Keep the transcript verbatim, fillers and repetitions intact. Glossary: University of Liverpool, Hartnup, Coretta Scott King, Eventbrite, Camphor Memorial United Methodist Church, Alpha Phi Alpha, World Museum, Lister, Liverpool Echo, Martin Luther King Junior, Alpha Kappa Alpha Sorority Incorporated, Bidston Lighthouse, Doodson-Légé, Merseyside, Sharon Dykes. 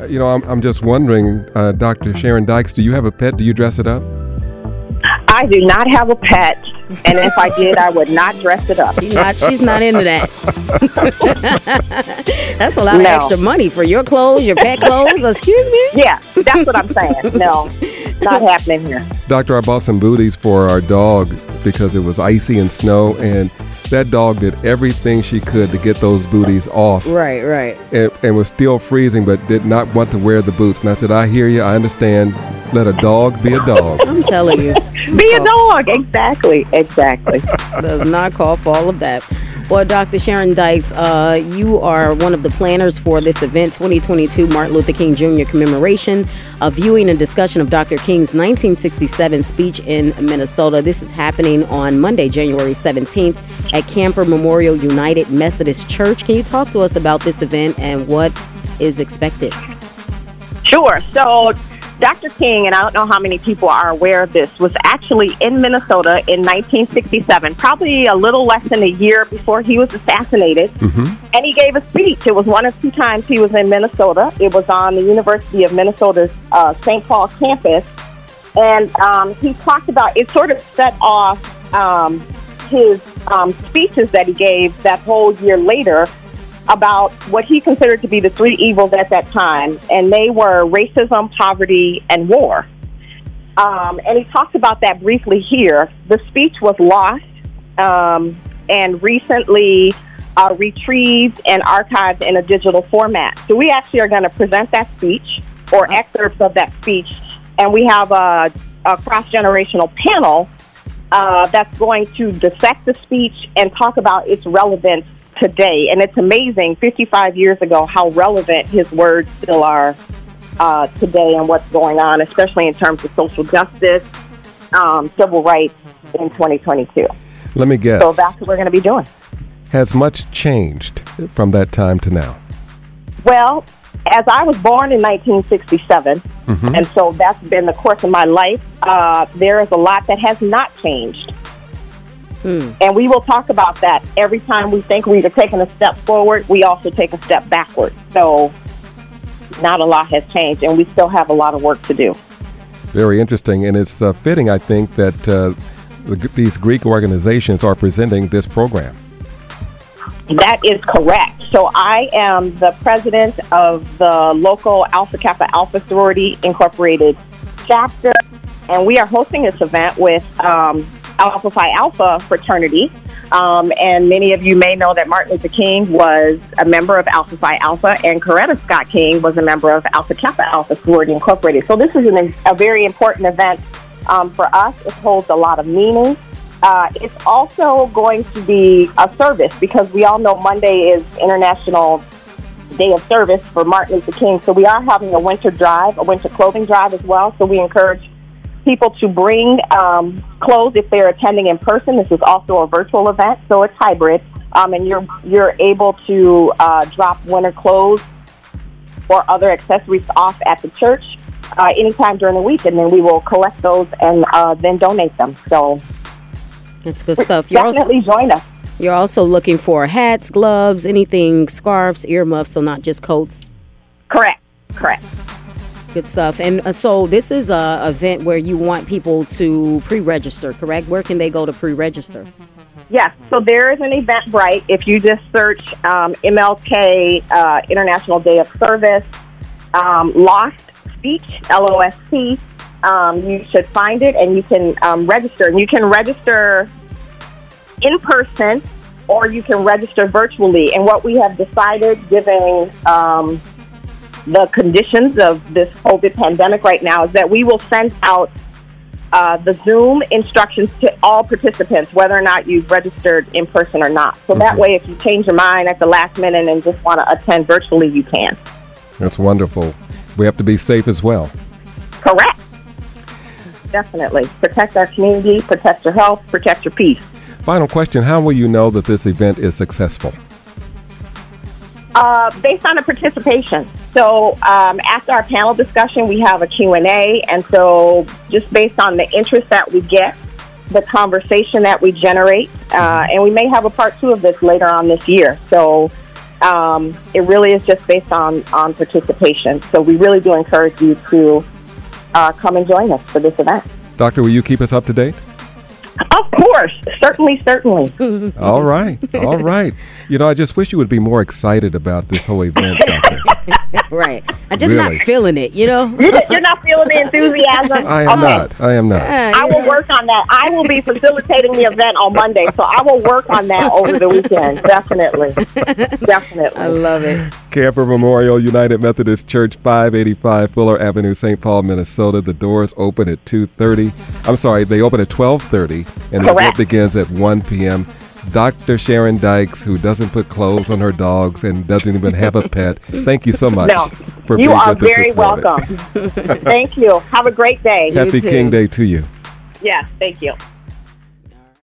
Uh, you know, I'm, I'm just wondering, uh, Doctor Sharon Dykes, do you have a pet? Do you dress it up? I do not have a pet, and if I did, I would not dress it up. She's not, she's not into that. That's a lot no. of extra money for your clothes, your pet clothes. Excuse me? Yeah, that's what I'm saying. No, not happening here. Doctor, I bought some booties for our dog because it was icy and snow, and that dog did everything she could to get those booties off. Right, right. And, and was still freezing, but did not want to wear the boots. And I said, I hear you. I understand. Let a dog be a dog. I'm telling you. Be a dog. Exactly. Exactly. Does not call for all of that. Well, Doctor Sharon Dykes, uh, you are one of the planners for this event, twenty twenty-two Martin Luther King Junior Commemoration, a viewing and discussion of Doctor King's nineteen sixty-seven speech in Minnesota. This is happening on Monday, January seventeenth at Camphor Memorial United Methodist Church. Can you talk to us about this event and what is expected? Sure. So Doctor King, and I don't know how many people are aware of this, was actually in Minnesota in nineteen sixty-seven, probably a little less than a year before he was assassinated, mm-hmm. and he gave a speech. It was one of two times he was in Minnesota. It was on the University of Minnesota's uh, Saint Paul campus, and um, he talked about, it sort of set off um, his um, speeches that he gave that whole year later, about what he considered to be the three evils at that time, and they were racism, poverty, and war. Um, and he talked about that briefly here. The speech was lost um, and recently uh, retrieved and archived in a digital format. So we actually are going to present that speech, or excerpts of that speech, and we have a, a cross-generational panel uh, that's going to dissect the speech and talk about its relevance today. And it's amazing, fifty-five years ago, how relevant his words still are uh, today and what's going on, especially in terms of social justice, um, civil rights in twenty twenty-two. Let me guess. So that's what we're going to be doing. Has much changed from that time to now? Well, as I was born in nineteen sixty-seven, mm-hmm. and so that's been the course of my life, uh, there is a lot that has not changed. Hmm. And we will talk about that. Every time we think we're taking a step forward, we also take a step backward. So not a lot has changed, and we still have a lot of work to do. Very interesting. And it's uh, fitting, I think, that uh, these Greek organizations are presenting this program. That is correct. So I am the president of the local Alpha Kappa Alpha Sorority Incorporated chapter, and we are hosting this event with Um, Alpha Phi Alpha fraternity, um, and many of you may know that Martin Luther King was a member of Alpha Phi Alpha, and Coretta Scott King was a member of Alpha Kappa Alpha Sorority Incorporated. So this is an, a very important event um, for us. It holds a lot of meaning. Uh, it's also going to be a service because we all know Monday is International Day of Service for Martin Luther King. So we are having a winter drive, a winter clothing drive as well. So we encourage people to bring um, clothes if they're attending in person. This is also a virtual event, so it's hybrid. Um, and you're you're able to uh, drop winter clothes or other accessories off at the church uh, anytime during the week, and then we will collect those and uh, then donate them. So that's good stuff. You're definitely also, join us. You're also looking for hats, gloves, anything, scarves, earmuffs, so not just coats. Correct. Correct. Good stuff. And uh, so this is a event where you want people to pre-register, correct? Where can they go to pre-register? Yes. So there is an Eventbrite. If you just search um, M L K uh, International Day of Service, um, Lost Speech, L O S T, um, you should find it and you can um, register. And you can register in person or you can register virtually. And what we have decided, given Um, the conditions of this COVID pandemic right now, is that we will send out uh, the Zoom instructions to all participants, whether or not you've registered in person or not. So mm-hmm. that way, if you change your mind at the last minute and just want to attend virtually, you can. That's wonderful. We have to be safe as well. Correct. Definitely. Protect our community, protect your health, protect your peace. Final question. How will you know that this event is successful? Uh, based on the participation. So um, after our panel discussion, we have a Q and A. And so just based on the interest that we get, the conversation that we generate, uh, and we may have a part two of this later on this year. So Um, it really is just based on, on participation. So we really do encourage you to uh, come and join us for this event. Doctor, will you keep us up to date? Of course. Certainly, certainly. All right. All right. You know, I just wish you would be more excited about this whole event, Doctor. Right. I'm just really. not feeling it, you know? You're not feeling the enthusiasm? I am okay. not. I am not. I will work on that. I will be facilitating the event on Monday, so I will work on that over the weekend. Definitely. Definitely. I love it. Camphor Memorial United Methodist Church, five eighty-five Fuller Avenue, Saint Paul, Minnesota. The doors open at two thirty. I'm sorry, they open at twelve thirty, and the event begins at one p.m. Doctor Sharon Dykes, who doesn't put clothes on her dogs and doesn't even have a pet, thank you so much no, for being with us this morning. You are very welcome. Thank you. Have a great day. Happy King Day to you. Yes, yeah, thank you.